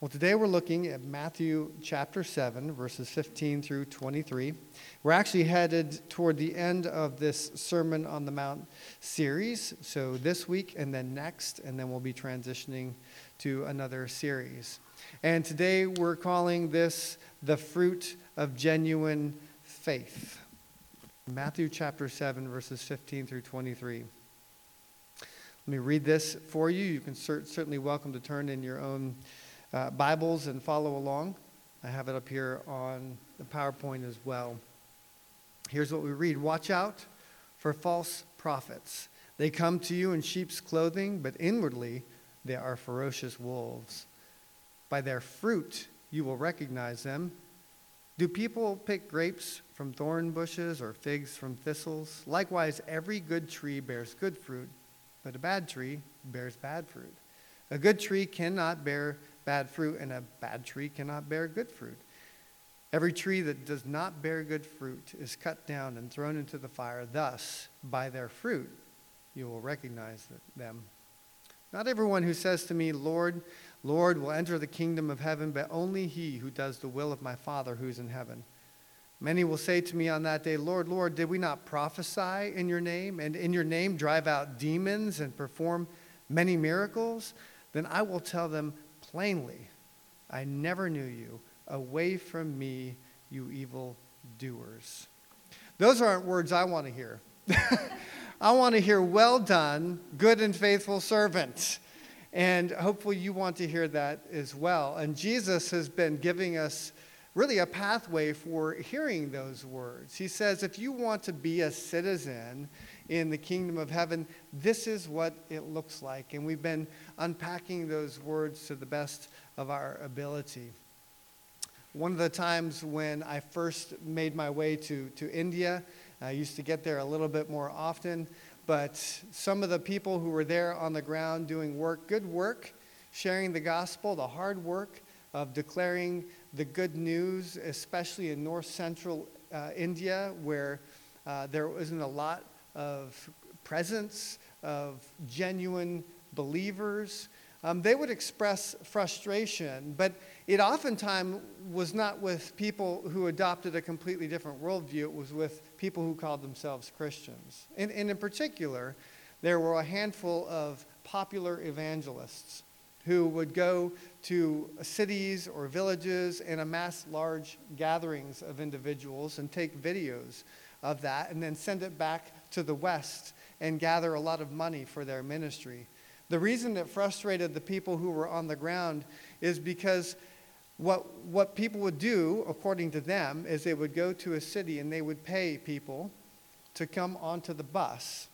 Well, today we're looking at Matthew chapter 7, verses 15 through 23. We're actually headed toward the end of this Sermon on the Mount series. So this week and then next, and then we'll be transitioning to another series. And today we're calling this the fruit of genuine faith. Matthew chapter 7, verses 15 through 23. Let me read this for you. You can certainly welcome to turn in your own Bibles and follow along. I have it up here on the PowerPoint as well. Here's what we read. Watch out for false prophets. They come to you in sheep's clothing, but inwardly they are ferocious wolves. By their fruit you will recognize them. Do people pick grapes from thorn bushes or figs from thistles? Likewise, every good tree bears good fruit, but a bad tree bears bad fruit. A good tree cannot bear bad fruit, and a bad tree cannot bear good fruit. Every tree that does not bear good fruit is cut down and thrown into the fire. Thus, by their fruit, you will recognize them. Not everyone who says to me, Lord, Lord, will enter the kingdom of heaven, but only he who does the will of my Father who is in heaven. Many will say to me on that day, Lord, Lord, did we not prophesy in your name, and in your name drive out demons and perform many miracles? Then I will tell them plainly, I never knew you. Away from me, you evil doers. Those aren't words I want to hear. I want to hear, well done, good and faithful servant. And hopefully you want to hear that as well. And Jesus has been giving us really a pathway for hearing those words. He says, if you want to be a citizen in the kingdom of heaven, this is what it looks like. And we've been unpacking those words to the best of our ability. One of the times when I first made my way to India, I used to get there a little bit more often, but some of the people who were there on the ground doing work, good work, sharing the gospel, the hard work of declaring the good news, especially in north central India, where there wasn't a lot of presence of genuine believers. They would express frustration, but it oftentimes was not with people who adopted a completely different worldview. It was with people who called themselves Christians. And in particular, there were a handful of popular evangelists who would go to cities or villages and amass large gatherings of individuals and take videos of that and then send it back to the West and gather a lot of money for their ministry. The reason it frustrated the people who were on the ground is because what people would do, according to them, is they would go to a city and they would pay people to come onto the bus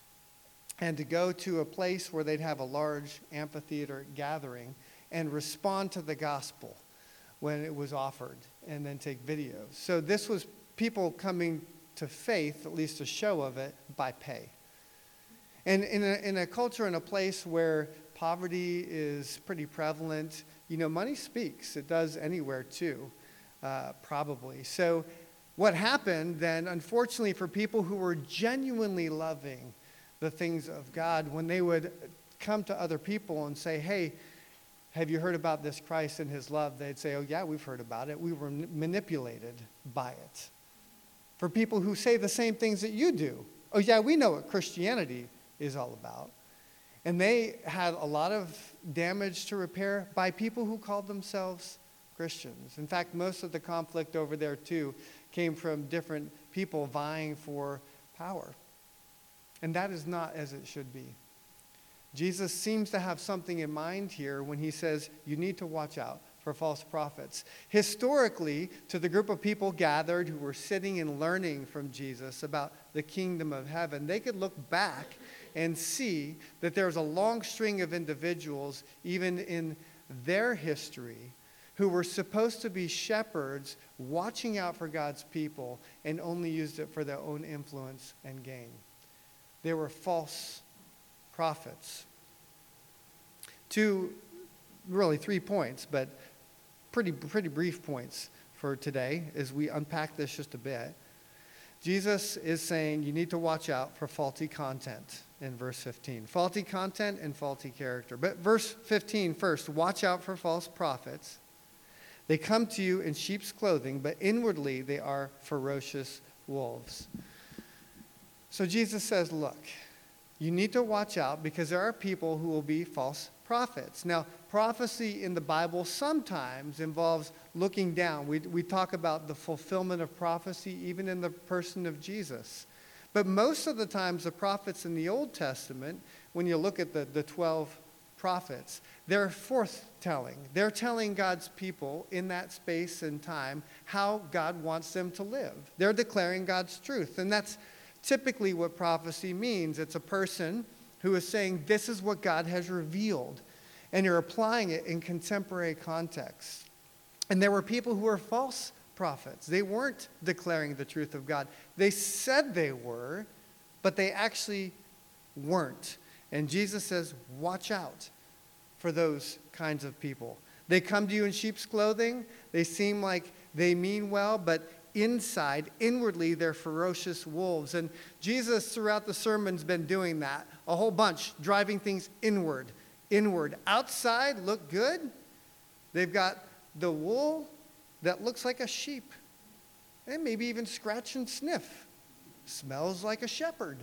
and to go to a place where they'd have a large amphitheater gathering and respond to the gospel when it was offered and then take videos. So this was people coming to faith, at least a show of it, by pay. And in a culture, in a place where poverty is pretty prevalent, you know, money speaks. It does anywhere too, probably. So what happened then, unfortunately, for people who were genuinely loving the things of God, when they would come to other people and say, hey, have you heard about this Christ and his love? They'd say, oh, yeah, we've heard about it. We were manipulated by it. For people who say the same things that you do, oh, yeah, we know what Christianity is all about. And they had a lot of damage to repair by people who called themselves Christians. In fact, most of the conflict over there too came from different people vying for power. And that is not as it should be. Jesus seems to have something in mind here when he says, you need to watch out for false prophets. Historically, to the group of people gathered who were sitting and learning from Jesus about the kingdom of heaven, they could look back and see that there's a long string of individuals, even in their history, who were supposed to be shepherds watching out for God's people and only used it for their own influence and gain. They were false prophets. Really 3 points, but pretty brief points for today as we unpack this just a bit. Jesus is saying you need to watch out for faulty content in verse 15. Faulty content and faulty character. But verse 15 first, watch out for false prophets. They come to you in sheep's clothing, but inwardly they are ferocious wolves. So Jesus says, look, you need to watch out because there are people who will be false prophets. Now, prophecy in the Bible sometimes involves looking down. We talk about the fulfillment of prophecy even in the person of Jesus. But most of the times the prophets in the Old Testament, when you look at the 12 prophets, they're forthtelling. They're telling God's people in that space and time how God wants them to live. They're declaring God's truth. And that's typically what prophecy means. It's a person who is saying, this is what God has revealed. And you're applying it in contemporary context. And there were people who were false prophets. They weren't declaring the truth of God. They said they were, but they actually weren't. And Jesus says, watch out for those kinds of people. They come to you in sheep's clothing. They seem like they mean well, but inside, inwardly, they're ferocious wolves. And Jesus, throughout the sermon, has been doing that a whole bunch, driving things inward. Outside look good. They've got the wool that looks like a sheep, and maybe even scratch and sniff. Smells like a shepherd.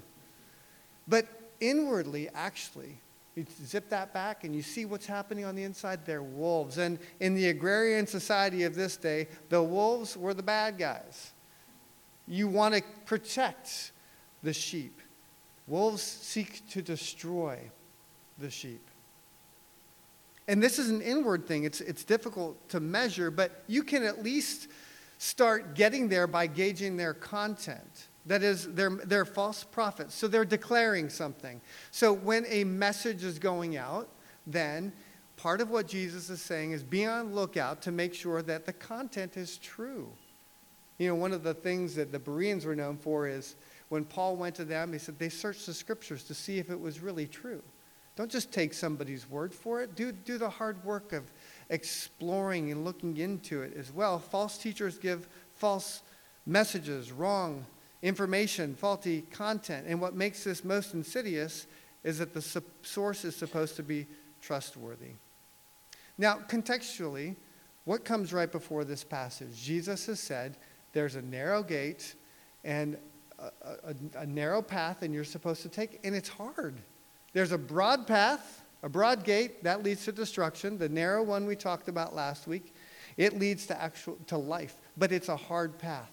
But inwardly, actually, you zip that back and you see what's happening on the inside. They're wolves. And in the agrarian society of this day, the wolves were the bad guys. You want to protect the sheep. Wolves seek to destroy the sheep. And this is an inward thing. It's difficult to measure, but you can at least start getting there by gauging their content. That is, they're false prophets, so they're declaring something. So when a message is going out, then part of what Jesus is saying is be on lookout to make sure that the content is true. You know, one of the things that the Bereans were known for is when Paul went to them, he said they searched the scriptures to see if it was really true. Don't just take somebody's word for it. Do the hard work of exploring and looking into it as well. False teachers give false messages, wrong information, faulty content. And what makes this most insidious is that the source is supposed to be trustworthy. Now, contextually, what comes right before this passage? Jesus has said there's a narrow gate and a narrow path, and you're supposed to take, and it's hard. There's a broad path, a broad gate, that leads to destruction. The narrow one we talked about last week, it leads to life, but it's a hard path.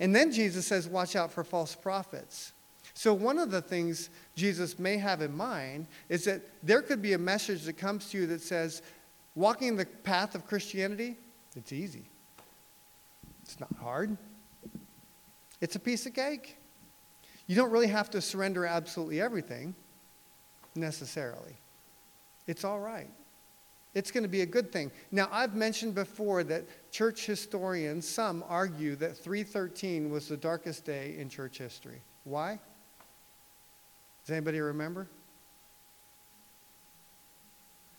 And then Jesus says, watch out for false prophets. So one of the things Jesus may have in mind is that there could be a message that comes to you that says, walking the path of Christianity, it's easy. It's not hard. It's a piece of cake. You don't really have to surrender absolutely everything. Necessarily. It's all right. It's going to be a good thing. Now, I've mentioned before that church historians, some argue that 313 was the darkest day in church history. Why? Does anybody remember?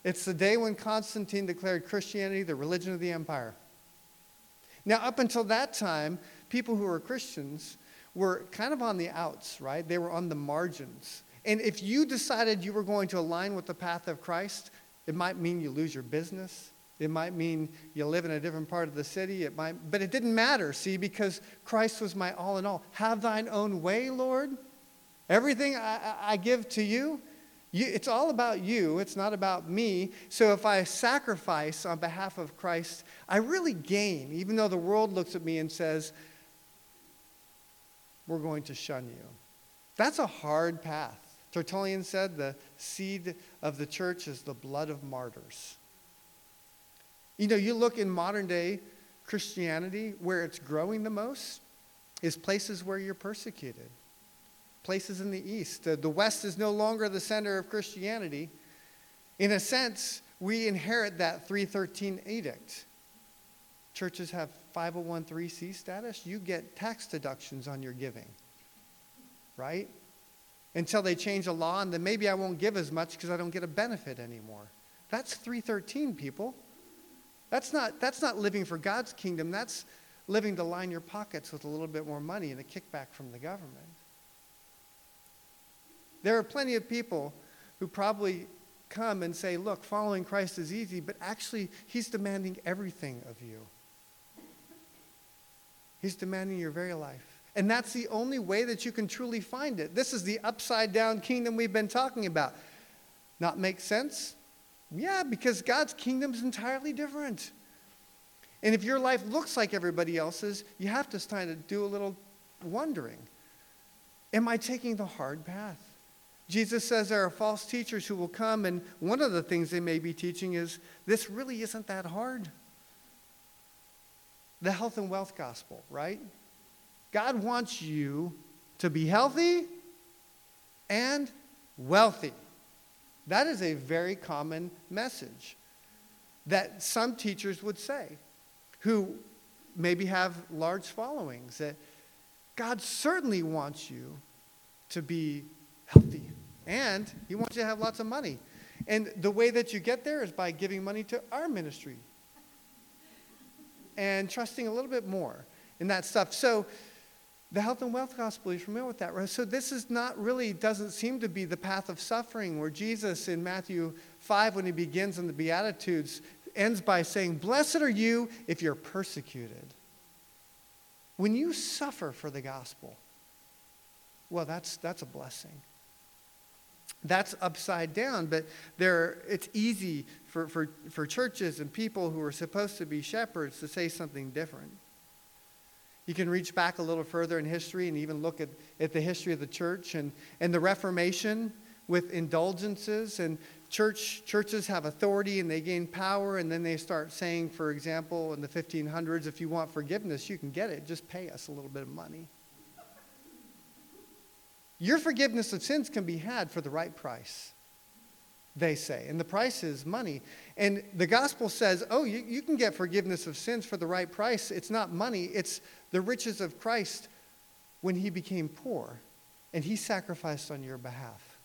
It's the day when Constantine declared Christianity the religion of the empire. Now, up until that time, people who were Christians were kind of on the outs, right? They were on the margins. And if you decided you were going to align with the path of Christ, it might mean you lose your business. It might mean you live in a different part of the city. But it didn't matter, see, because Christ was my all in all. Have thine own way, Lord. Everything I give to you, it's all about you. It's not about me. So if I sacrifice on behalf of Christ, I really gain, even though the world looks at me and says, we're going to shun you. That's a hard path. Tertullian said the seed of the church is the blood of martyrs. You know, you look in modern day Christianity, where it's growing the most is places where you're persecuted. Places in the East. The West is no longer the center of Christianity. In a sense, we inherit that 313 edict. Churches have 501(c)(3) status. You get tax deductions on your giving. Right? Until they change a law, and then maybe I won't give as much because I don't get a benefit anymore. That's 313, people. That's not living for God's kingdom. That's living to line your pockets with a little bit more money and a kickback from the government. There are plenty of people who probably come and say, look, following Christ is easy, but actually he's demanding everything of you. He's demanding your very life. And that's the only way that you can truly find it. This is the upside down kingdom we've been talking about. Not make sense? Yeah, because God's kingdom is entirely different. And if your life looks like everybody else's, you have to kind of do a little wondering. Am I taking the hard path? Jesus says there are false teachers who will come, and one of the things they may be teaching is, this really isn't that hard. The health and wealth gospel, right? God wants you to be healthy and wealthy. That is a very common message that some teachers would say, who maybe have large followings, that God certainly wants you to be healthy, and he wants you to have lots of money. And the way that you get there is by giving money to our ministry and trusting a little bit more in that stuff. So the health and wealth gospel, you're familiar with that, right? So this is not really, doesn't seem to be the path of suffering, where Jesus in Matthew 5, when he begins in the Beatitudes, ends by saying, blessed are you if you're persecuted. When you suffer for the gospel, well, that's a blessing. That's upside down, but it's easy for churches and people who are supposed to be shepherds to say something different. You can reach back a little further in history and even look at the history of the church and the Reformation with indulgences, and churches have authority and they gain power, and then they start saying, for example, in the 1500s, if you want forgiveness, you can get it. Just pay us a little bit of money. Your forgiveness of sins can be had for the right price, they say. And the price is money. And the gospel says, oh, you can get forgiveness of sins for the right price. It's not money. It's the riches of Christ when he became poor and he sacrificed on your behalf.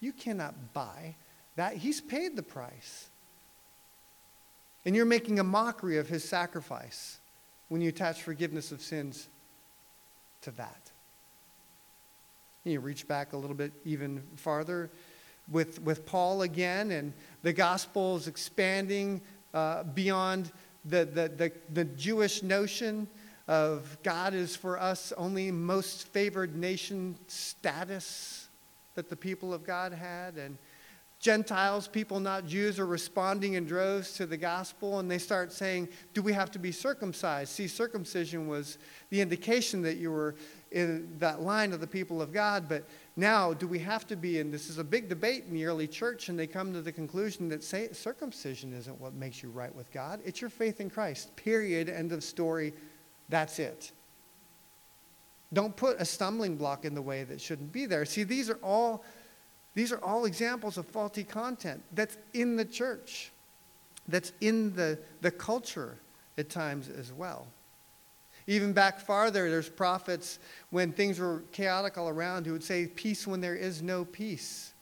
You cannot buy that. He's paid the price. And you're making a mockery of his sacrifice when you attach forgiveness of sins to that. And you reach back a little bit even farther with Paul again, and the gospel is expanding beyond the Jewish notion of God is for us only most favored nation status that the people of God had. And Gentiles, people not Jews, are responding in droves to the gospel, and they start saying, do we have to be circumcised? See, circumcision was the indication that you were in that line of the people of God, but now do we have to be? And this is a big debate in the early church, and they come to the conclusion that circumcision isn't what makes you right with God. It's your faith in Christ, period, end of story, that's it. Don't put a stumbling block in the way that shouldn't be there. See, these are all examples of faulty content that's in the church, that's in the culture at times as well. Even back farther, there's prophets when things were chaotic all around who would say, peace when there is no peace.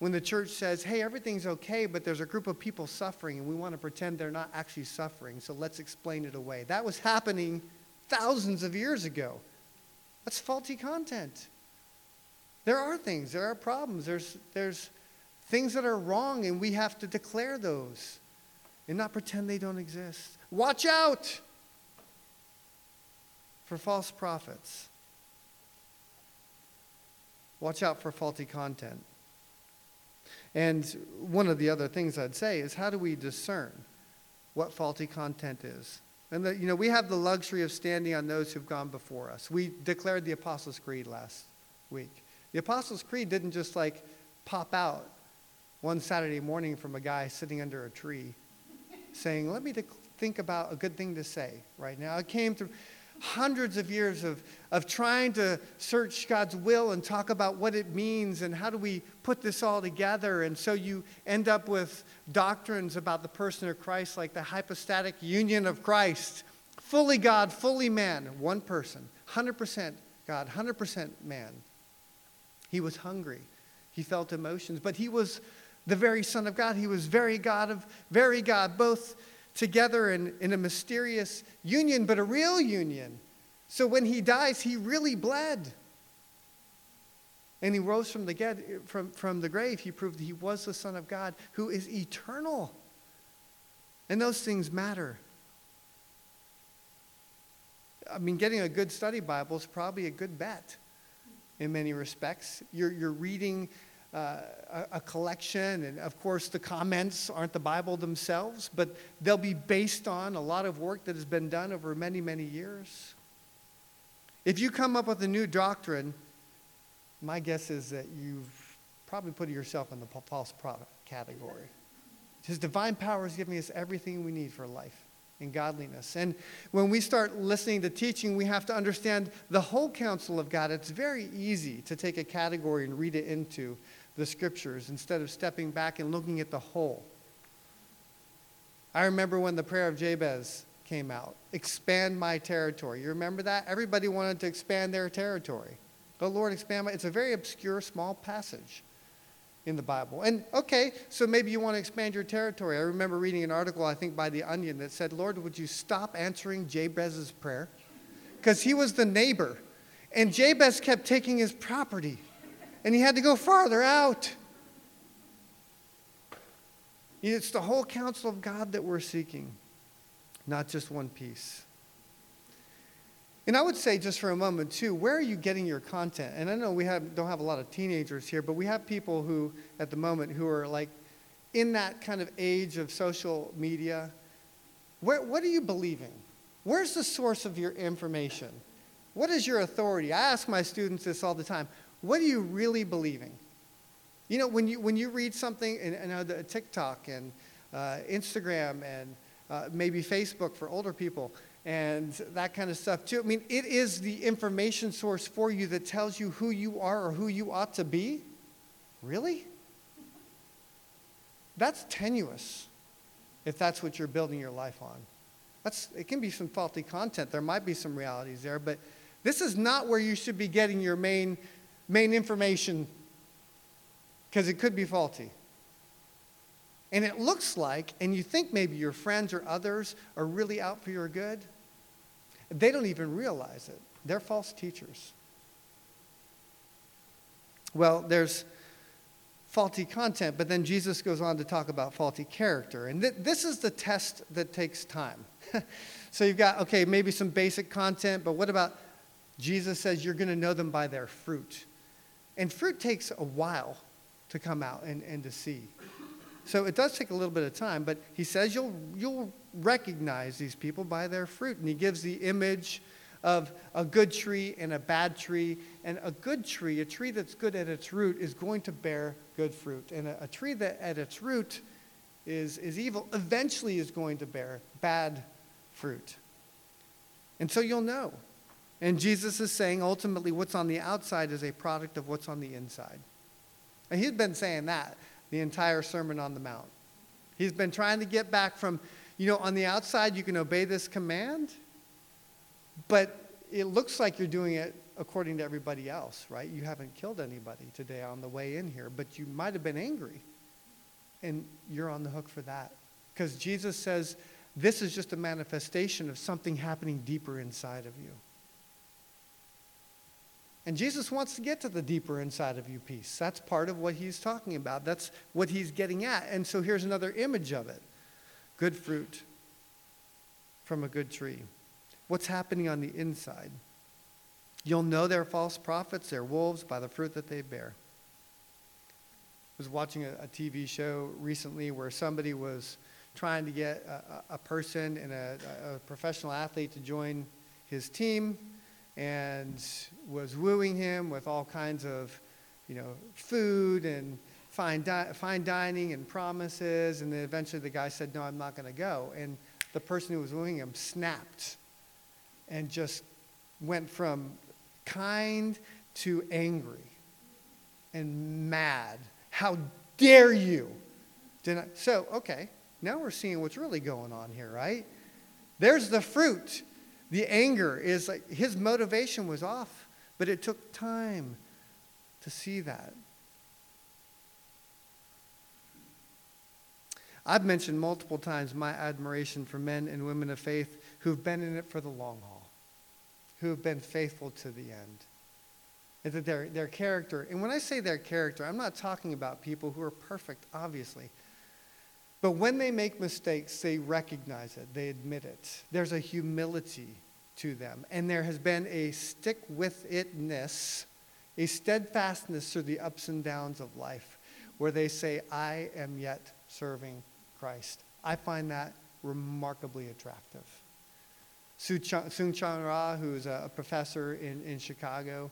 When the church says, hey, everything's okay, but there's a group of people suffering, and we want to pretend they're not actually suffering, so let's explain it away. That was happening thousands of years ago. That's faulty content. There are things, there are problems, there's things that are wrong, and we have to declare those and not pretend they don't exist. Watch out for false prophets. Watch out for faulty content. And one of the other things I'd say is, how do we discern what faulty content is? And we have the luxury of standing on those who've gone before us. We declared the Apostles' Creed last week. The Apostles' Creed didn't just pop out one Saturday morning from a guy sitting under a tree saying, let me think about a good thing to say right now. It came through hundreds of years of trying to search God's will and talk about what it means and how do we put this all together. And so you end up with doctrines about the person of Christ, like the hypostatic union of Christ. Fully God, fully man, one person. 100% God, 100% man. He was hungry. He felt emotions. But he was the very Son of God. He was very God, both together in a mysterious union, but a real union. So when he dies, he really bled. and he rose from the dead, from the grave. He proved that he was the Son of God who is eternal. And those things matter. I mean, getting a good study Bible is probably a good bet in many respects. You're reading a collection, and of course the comments aren't the Bible themselves, but they'll be based on a lot of work that has been done over many, many years. If you come up with a new doctrine, my guess is that you've probably put yourself in the false prophet category. His divine power is giving us everything we need for life and godliness. And when we start listening to teaching, we have to understand the whole counsel of God. It's very easy to take a category and read it into the scriptures instead of stepping back and looking at the whole. I remember when the prayer of Jabez came out, expand my territory. You remember that? Everybody wanted to expand their territory. Oh, Lord, expand my... It's a very obscure, small passage in the Bible. And okay, so maybe you want to expand your territory. I remember reading an article, I think by The Onion, that said, Lord, would you stop answering Jabez's prayer? Because he was the neighbor. And Jabez kept taking his property. And he had to go farther out. It's the whole counsel of God that we're seeking, not just one piece. And I would say just for a moment, too, where are you getting your content? And I know we don't have a lot of teenagers here, but we have people who, at the moment, who are like in that kind of age of social media. What are you believing? Where's the source of your information? What is your authority? I ask my students this all the time. What are you really believing? You know, when you read something, and TikTok and Instagram and maybe Facebook for older people, and that kind of stuff too. I mean, it is the information source for you that tells you who you are or who you ought to be. Really? That's tenuous if that's what you're building your life on. It can be some faulty content. There might be some realities there, but this is not where you should be getting your main information, because it could be faulty. And it looks like, and you think maybe your friends or others are really out for your good. They don't even realize it. They're false teachers. Well, there's faulty content, but then Jesus goes on to talk about faulty character. And this is the test that takes time. So you've got, okay, maybe some basic content, but what about Jesus says you're going to know them by their fruit. And fruit takes a while to come out and to see. So it does take a little bit of time, but he says you'll recognize these people by their fruit. And he gives the image of a good tree and a bad tree. And a good tree, a tree that's good at its root, is going to bear good fruit. And a tree that at its root is evil eventually is going to bear bad fruit. And so you'll know. And Jesus is saying ultimately what's on the outside is a product of what's on the inside. And he's been saying that the entire Sermon on the Mount. He's been trying to get back from, on the outside you can obey this command, but it looks like you're doing it according to everybody else, right? You haven't killed anybody today on the way in here, but you might have been angry, and you're on the hook for that. Because Jesus says this is just a manifestation of something happening deeper inside of you. And Jesus wants to get to the deeper inside of you piece. That's part of what he's talking about. That's what he's getting at. And so here's another image of it. Good fruit from a good tree. What's happening on the inside? You'll know they're false prophets, they're wolves, by the fruit that they bear. I was watching a TV show recently where somebody was trying to get a person and a professional athlete to join his team, and was wooing him with all kinds of, food and fine dining and promises. And then eventually the guy said, no, I'm not going to go. And the person who was wooing him snapped and just went from kind to angry and mad. How dare you? So, okay, now we're seeing what's really going on here, right? There's the fruit. The anger is like his motivation was off, but it took time to see that. I've mentioned multiple times my admiration for men and women of faith who've been in it for the long haul, who have been faithful to the end. It's that their character, and when I say their character, I'm not talking about people who are perfect, obviously. But when they make mistakes, they recognize it. They admit it. There's a humility to them. And there has been a stick-with-it-ness, a steadfastness through the ups and downs of life, where they say, I am yet serving Christ. I find that remarkably attractive. Soon Chang Ra, who is a professor in Chicago,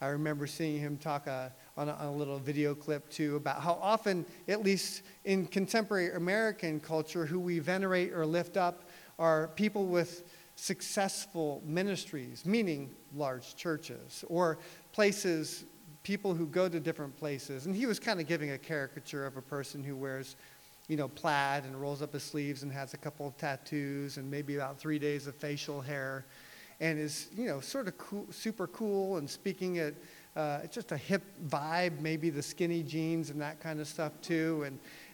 I remember seeing him talk on a little video clip, too, about how often, at least in contemporary American culture, who we venerate or lift up are people with successful ministries, meaning large churches or places, people who go to different places. And he was kind of giving a caricature of a person who wears, plaid and rolls up his sleeves and has a couple of tattoos and maybe about 3 days of facial hair. And is, sort of cool, super cool and speaking at it's just a hip vibe, maybe the skinny jeans and that kind of stuff too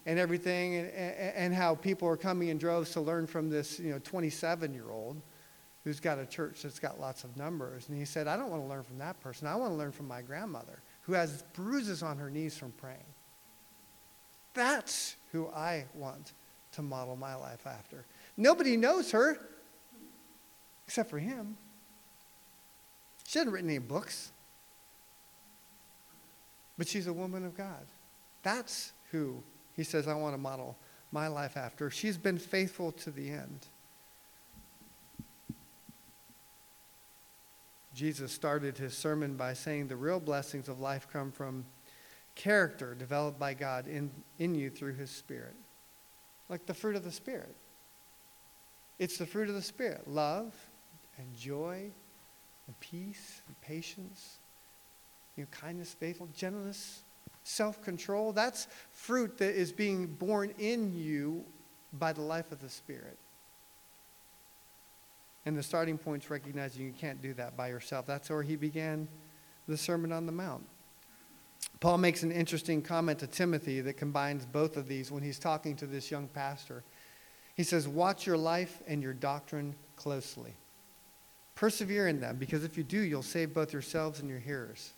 and everything. And how people are coming in droves to learn from this, 27-year-old who's got a church that's got lots of numbers. And he said, I don't want to learn from that person. I want to learn from my grandmother who has bruises on her knees from praying. That's who I want to model my life after. Nobody knows her. Except for him. She hadn't written any books. But she's a woman of God. That's who he says I want to model my life after. She's been faithful to the end. Jesus started his sermon by saying the real blessings of life come from character developed by God in you through his Spirit. Like the fruit of the Spirit. It's the fruit of the Spirit. Love. And joy, and peace, and patience, kindness, faithfulness, gentleness, self-control. That's fruit that is being born in you by the life of the Spirit. And the starting point's recognizing you can't do that by yourself. That's where he began the Sermon on the Mount. Paul makes an interesting comment to Timothy that combines both of these when he's talking to this young pastor. He says, watch your life and your doctrine closely. Persevere in them, because if you do, you'll save both yourselves and your hearers.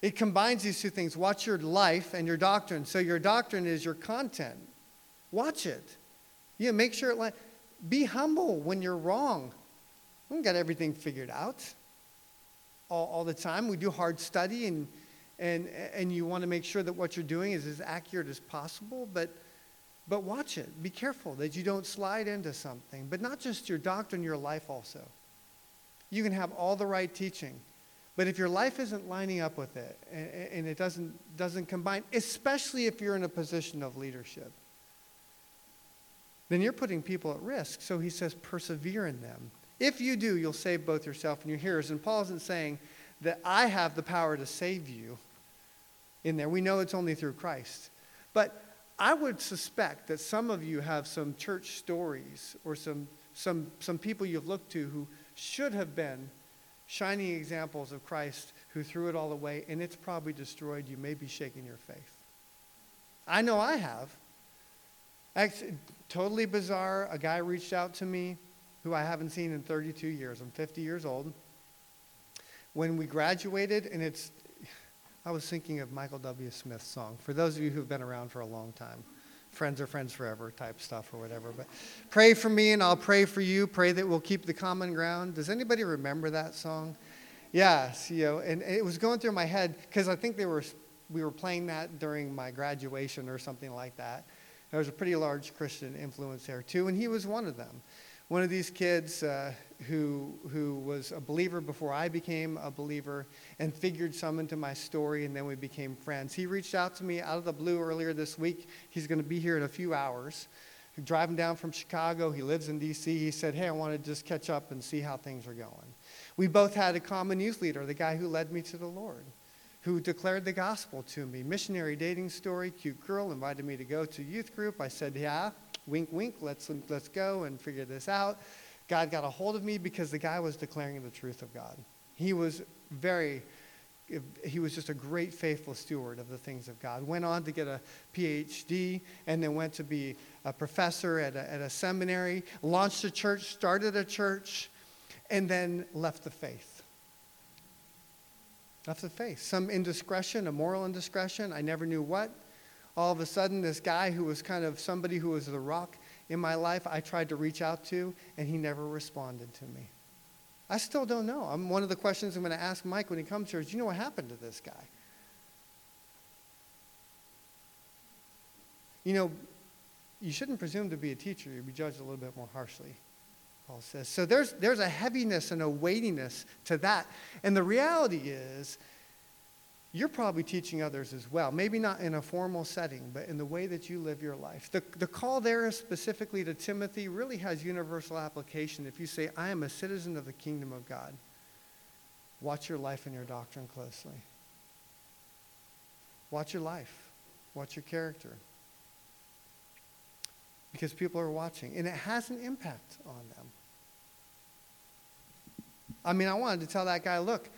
It combines these two things. Watch your life and your doctrine. So your doctrine is your content. Watch it. Make sure it... Be humble when you're wrong. We haven't got everything figured out all the time. We do hard study, and you want to make sure that what you're doing is as accurate as possible, but watch it. Be careful that you don't slide into something. But not just your doctrine, your life also. You can have all the right teaching, but if your life isn't lining up with it and it doesn't combine, especially if you're in a position of leadership, then you're putting people at risk. So he says, persevere in them. If you do, you'll save both yourself and your hearers. And Paul isn't saying that I have the power to save you in there. We know it's only through Christ. But I would suspect that some of you have some church stories or some people you've looked to who should have been shining examples of Christ who threw it all away, and it's probably destroyed you, maybe shaking your faith. I know I have. Actually, totally bizarre, a guy reached out to me who I haven't seen in 32 years. I'm 50 years old. When we graduated, and I was thinking of Michael W. Smith's song. For those of you who've been around for a long time, friends are friends forever type stuff or whatever. But pray for me and I'll pray for you. Pray that we'll keep the common ground. Does anybody remember that song? Yes, and it was going through my head because I think we were playing that during my graduation or something like that. There was a pretty large Christian influence there too, and he was one of them. One of these kids who was a believer before I became a believer and figured some into my story, and then we became friends. He reached out to me out of the blue earlier this week. He's going to be here in a few hours. Driving down from Chicago, he lives in D.C. He said, hey, I want to just catch up and see how things are going. We both had a common youth leader, the guy who led me to the Lord, who declared the gospel to me. Missionary dating story, cute girl, invited me to go to youth group. I said, yeah. Wink, wink, let's go and figure this out. God got a hold of me because the guy was declaring the truth of God. He was just a great faithful steward of the things of God. Went on to get a PhD and then went to be a professor at a seminary, launched a church, started a church, and then left the faith. That's the faith. Some indiscretion, a moral indiscretion, I never knew what. All of a sudden, this guy who was kind of somebody who was the rock in my life, I tried to reach out to, and he never responded to me. I still don't know. One of the questions I'm going to ask Mike when he comes here is, you know what happened to this guy? You know, you shouldn't presume to be a teacher. You'd be judged a little bit more harshly, Paul says. So there's a heaviness and a weightiness to that. And the reality is, you're probably teaching others as well. Maybe not in a formal setting, but in the way that you live your life. The call there specifically to Timothy really has universal application. If you say, I am a citizen of the kingdom of God, watch your life and your doctrine closely. Watch your life. Watch your character. Because people are watching, and it has an impact on them. I mean, I wanted to tell that guy, look,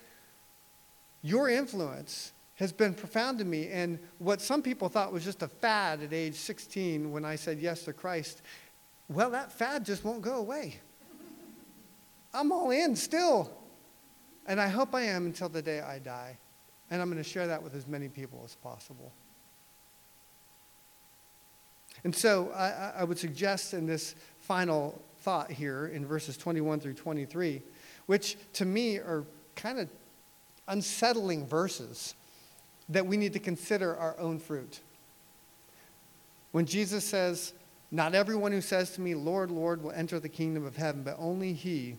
your influence has been profound to me, and what some people thought was just a fad at age 16 when I said yes to Christ, well, that fad just won't go away. I'm all in still, and I hope I am until the day I die, and I'm going to share that with as many people as possible. And so I would suggest in this final thought here in verses 21 through 23, which to me are kind of unsettling verses, that we need to consider our own fruit. When Jesus says, not everyone who says to me, Lord, Lord, will enter the kingdom of heaven, but only he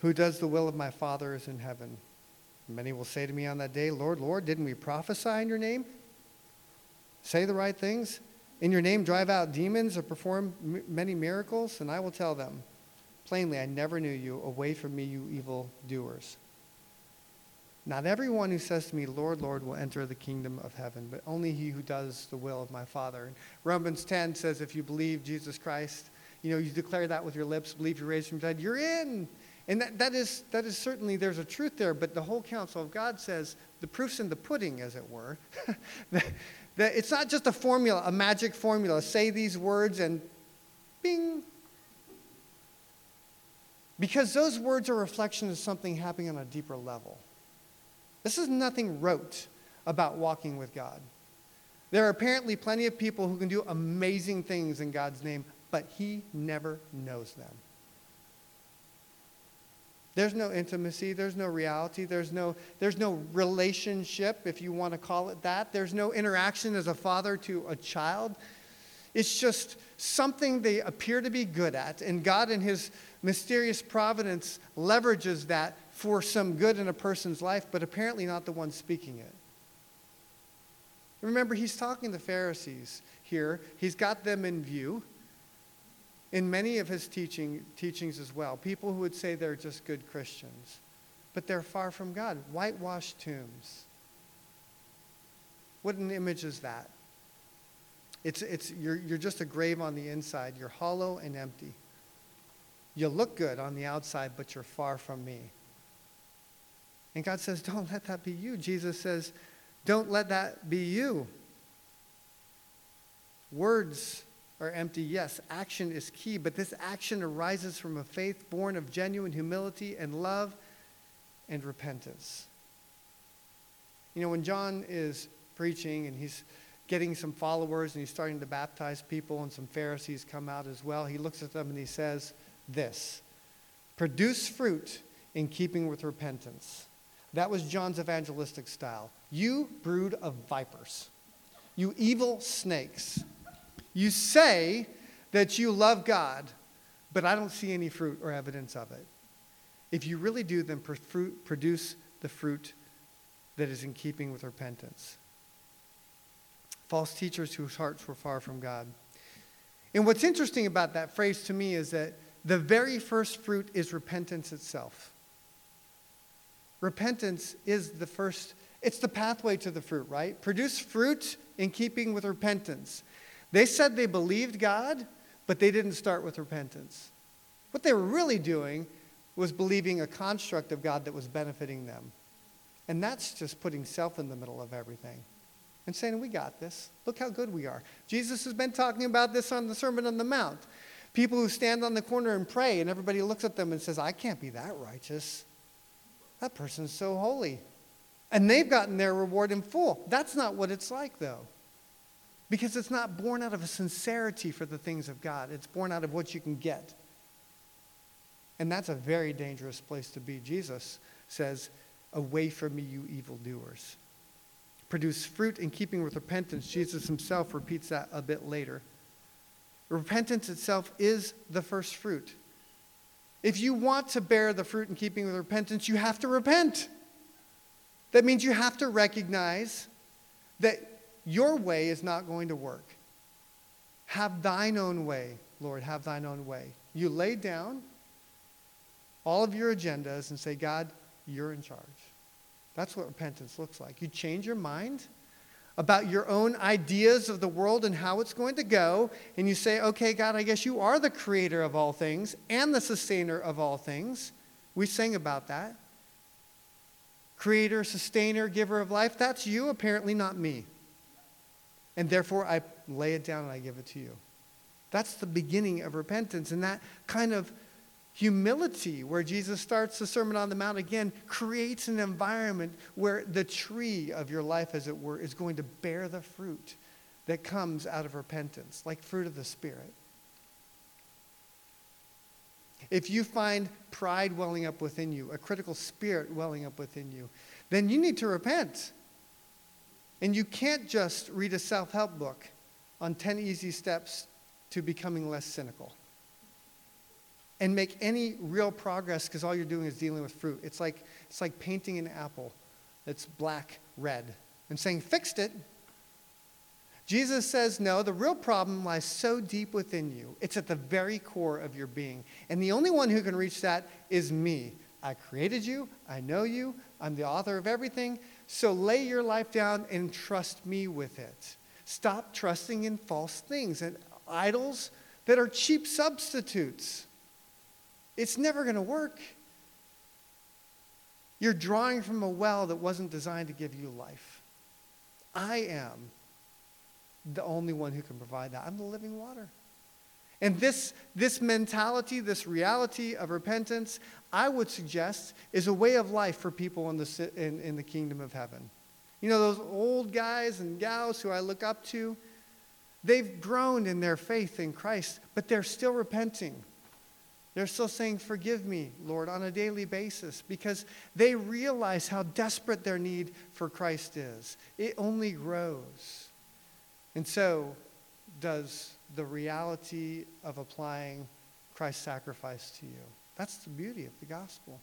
who does the will of my Father is in heaven. Many will say to me on that day, Lord, Lord, didn't we prophesy in your name? Say the right things, in your name drive out demons, or perform many miracles, and I will tell them, plainly, I never knew you. Away from me, you evil doers. Not everyone who says to me, Lord, Lord, will enter the kingdom of heaven, but only he who does the will of my Father. And Romans 10 says, if you believe Jesus Christ, you know, you declare that with your lips, believe you're raised from the dead, you're in. And that is certainly, there's a truth there, but the whole counsel of God says, the proof's in the pudding, as it were. That it's not just a formula, a magic formula. Say these words and bing. Because those words are a reflection of something happening on a deeper level. This is nothing rote about walking with God. There are apparently plenty of people who can do amazing things in God's name, but he never knows them. There's no intimacy, there's no reality, there's no relationship, if you want to call it that. There's no interaction as a father to a child. It's just something they appear to be good at, and God in his mysterious providence leverages that for some good in a person's life, but apparently not the one speaking it. Remember, he's talking to Pharisees here. He's got them in view in many of his teachings as well. People who would say they're just good Christians, but they're far from God. Whitewashed tombs. What an image is that? You're just a grave on the inside. You're hollow and empty. You look good on the outside, but you're far from me. And God says, don't let that be you. Jesus says, don't let that be you. Words are empty, yes. Action is key, but this action arises from a faith born of genuine humility and love and repentance. You know, when John is preaching and he's getting some followers and he's starting to baptize people, and some Pharisees come out as well, he looks at them and he says this: produce fruit in keeping with repentance. That was John's evangelistic style. You brood of vipers, you evil snakes. You say that you love God, but I don't see any fruit or evidence of it. If you really do, then produce the fruit that is in keeping with repentance. False teachers whose hearts were far from God. And what's interesting about that phrase to me is that the very first fruit is repentance itself. Repentance is the first, it's the pathway to the fruit, right? Produce fruit in keeping with repentance. They said they believed God, but they didn't start with repentance. What they were really doing was believing a construct of God that was benefiting them. And that's just putting self in the middle of everything and saying, we got this. Look how good we are. Jesus has been talking about this on the Sermon on the Mount. People who stand on the corner and pray, and everybody looks at them and says, I can't be that righteous. that person's so holy. And they've gotten their reward in full. That's not what it's like, though. Because it's not born out of a sincerity for the things of God. It's born out of what you can get. And that's a very dangerous place to be. Jesus says, "Away from me, you evildoers." Produce fruit in keeping with repentance. Jesus himself repeats that a bit later. Repentance itself is the first fruit. If you want to bear the fruit in keeping with repentance, you have to repent. That means you have to recognize that your way is not going to work. Have thine own way, Lord, have thine own way. You lay down all of your agendas and say, God, you're in charge. That's what repentance looks like. You change your mind about your own ideas of the world and how it's going to go, and you say, okay, God, I guess you are the creator of all things and the sustainer of all things. We sing about that. Creator, sustainer, giver of life, that's you, apparently not me. And therefore, I lay it down and I give it to you. That's the beginning of repentance, and that kind of humility, where Jesus starts the Sermon on the Mount again, creates an environment where the tree of your life, as it were, is going to bear the fruit that comes out of repentance, like fruit of the Spirit. If you find pride welling up within you, a critical spirit welling up within you, then you need to repent. And you can't just read a self-help book on 10 easy steps to becoming less cynical and make any real progress, because all you're doing is dealing with fruit. It's like painting an apple that's black, red, and saying, fixed it. Jesus says, no, the real problem lies so deep within you. It's at the very core of your being. And the only one who can reach that is me. I created you. I know you. I'm the author of everything. So lay your life down and trust me with it. Stop trusting in false things and idols that are cheap substitutes. It's never going to work. You're drawing from a well that wasn't designed to give you life. I am the only one who can provide that. I'm the living water. And this mentality, this reality of repentance, I would suggest is a way of life for people in the kingdom of heaven. You know, those old guys and gals who I look up to, they've grown in their faith in Christ, but they're still repenting. They're still saying, forgive me, Lord, on a daily basis, because they realize how desperate their need for Christ is. It only grows. And so does the reality of applying Christ's sacrifice to you. That's the beauty of the gospel.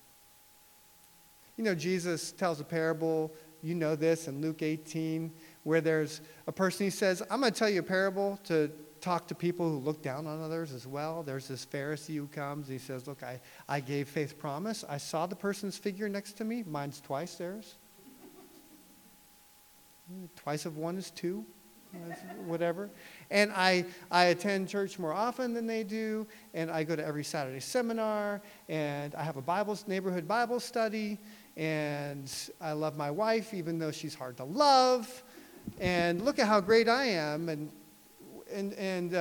You know, Jesus tells a parable, you know this, in Luke 18, where there's a person, he says, I'm going to tell you a parable to talk to people who look down on others as well. There's this Pharisee who comes and he says, look, I gave faith promise. I saw the person's figure next to me. Mine's twice theirs. Twice of one is two, whatever. And I attend church more often than they do. And I go to every Saturday seminar. And I have a neighborhood Bible study. And I love my wife, even though she's hard to love. And look at how great I am. And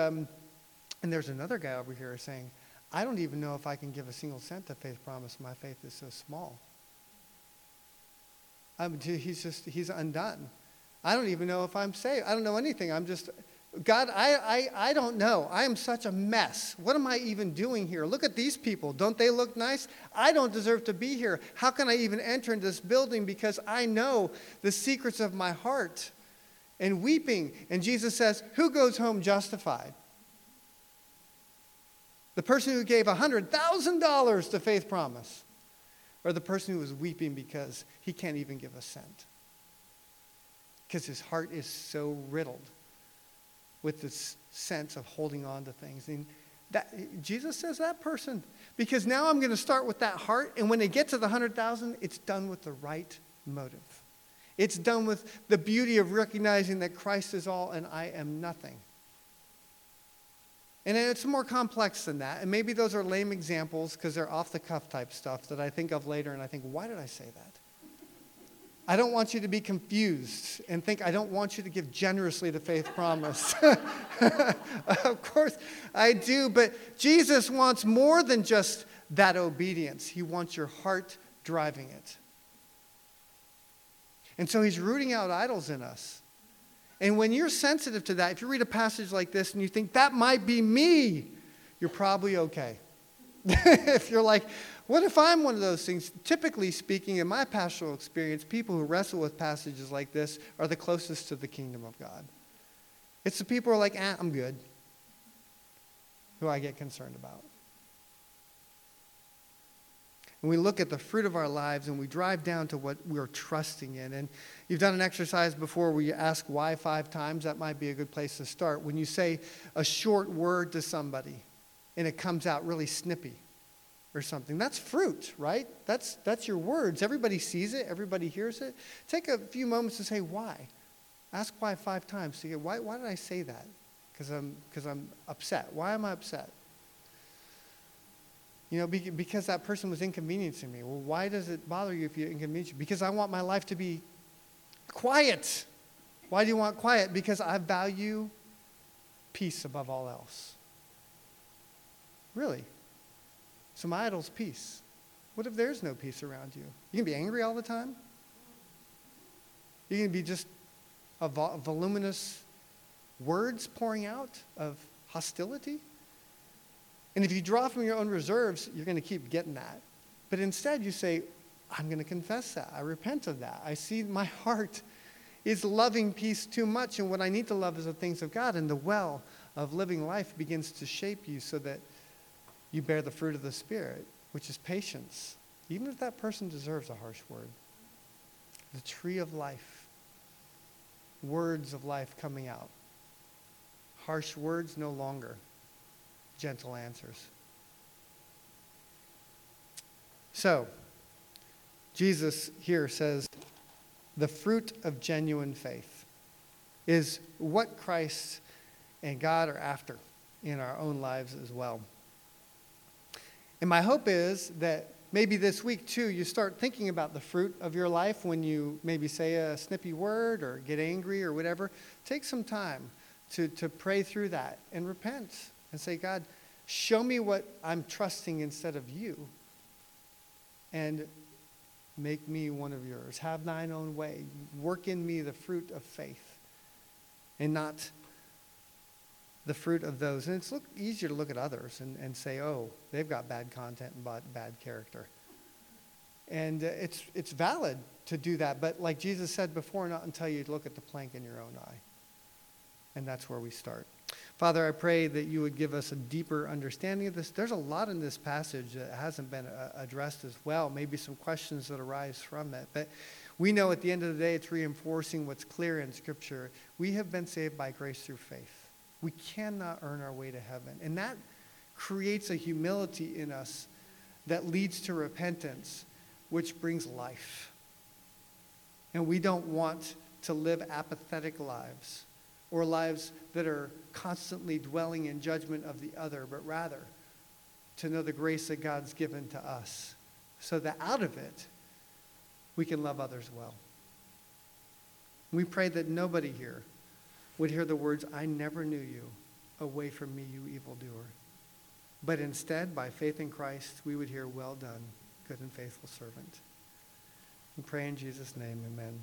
there's another guy over here saying, I don't even know if I can give a single cent to faith promise. My faith is so small. He's undone. I don't even know if I'm saved. I don't know anything. I'm just, God, I don't know. I am such a mess. What am I even doing here? Look at these people. Don't they look nice? I don't deserve to be here. How can I even enter into this building? Because I know the secrets of my heart. And weeping. And Jesus says, who goes home justified? The person who gave $100,000 to faith promise, or the person who was weeping because he can't even give a cent, because his heart is so riddled with this sense of holding on to things. And that, Jesus says, that person, because now I'm going to start with that heart, and when they get to the 100,000, it's done with the right motive. It's done with the beauty of recognizing that Christ is all and I am nothing. And it's more complex than that. And maybe those are lame examples because they're off-the-cuff type stuff that I think of later and I think, why did I say that? I don't want you to be confused and think I don't want you to give generously to faith promise. Of course I do, but Jesus wants more than just that obedience. He wants your heart driving it. And so he's rooting out idols in us. And when you're sensitive to that, if you read a passage like this and you think, that might be me, you're probably okay. If you're like, what if I'm one of those things? Typically speaking, in my pastoral experience, people who wrestle with passages like this are the closest to the kingdom of God. It's the people who are like, I'm good, who I get concerned about. And we look at the fruit of our lives and we drive down to what we're trusting in. And you've done an exercise before where you ask why 5 times. That might be a good place to start. When you say a short word to somebody and it comes out really snippy or something, that's fruit, right? That's your words. Everybody sees it. Everybody hears it. Take a few moments to say why. Ask why 5 times. To get, why did I say that? Because I'm upset. Why am I upset? You know, because that person was inconveniencing me. Well, why does it bother you if you inconvenience you? Because I want my life to be quiet. Why do you want quiet? Because I value peace above all else. Really. So my idol's peace. What if there's no peace around you? You can be angry all the time. You can be just a voluminous words pouring out of hostility. And if you draw from your own reserves, you're going to keep getting that. But instead you say, I'm going to confess that. I repent of that. I see my heart is loving peace too much, and what I need to love is the things of God. And the well of living life begins to shape you so that you bear the fruit of the Spirit, which is patience, even if that person deserves a harsh word. The tree of life, words of life coming out. Harsh words no longer. Gentle answers. So, Jesus here says, the fruit of genuine faith is what Christ and God are after in our own lives as well. And my hope is that maybe this week too, you start thinking about the fruit of your life when you maybe say a snippy word or get angry or whatever. Take some time to pray through that and repent. And say, God, show me what I'm trusting instead of you. And make me one of yours. Have thine own way. Work in me the fruit of faith. And not the fruit of those. And it's easier to look at others and say, oh, they've got bad content and bad character. And it's valid to do that. But like Jesus said before, not until you look at the plank in your own eye. And that's where we start. Father, I pray that you would give us a deeper understanding of this. There's a lot in this passage that hasn't been addressed as well, maybe some questions that arise from it. But we know at the end of the day, it's reinforcing what's clear in Scripture. We have been saved by grace through faith. We cannot earn our way to heaven. And that creates a humility in us that leads to repentance, which brings life. And we don't want to live apathetic lives. Or lives that are constantly dwelling in judgment of the other, but rather to know the grace that God's given to us so that out of it, we can love others well. We pray that nobody here would hear the words, I never knew you, away from me, you evildoer. But instead, by faith in Christ, we would hear, well done, good and faithful servant. We pray in Jesus' name, amen.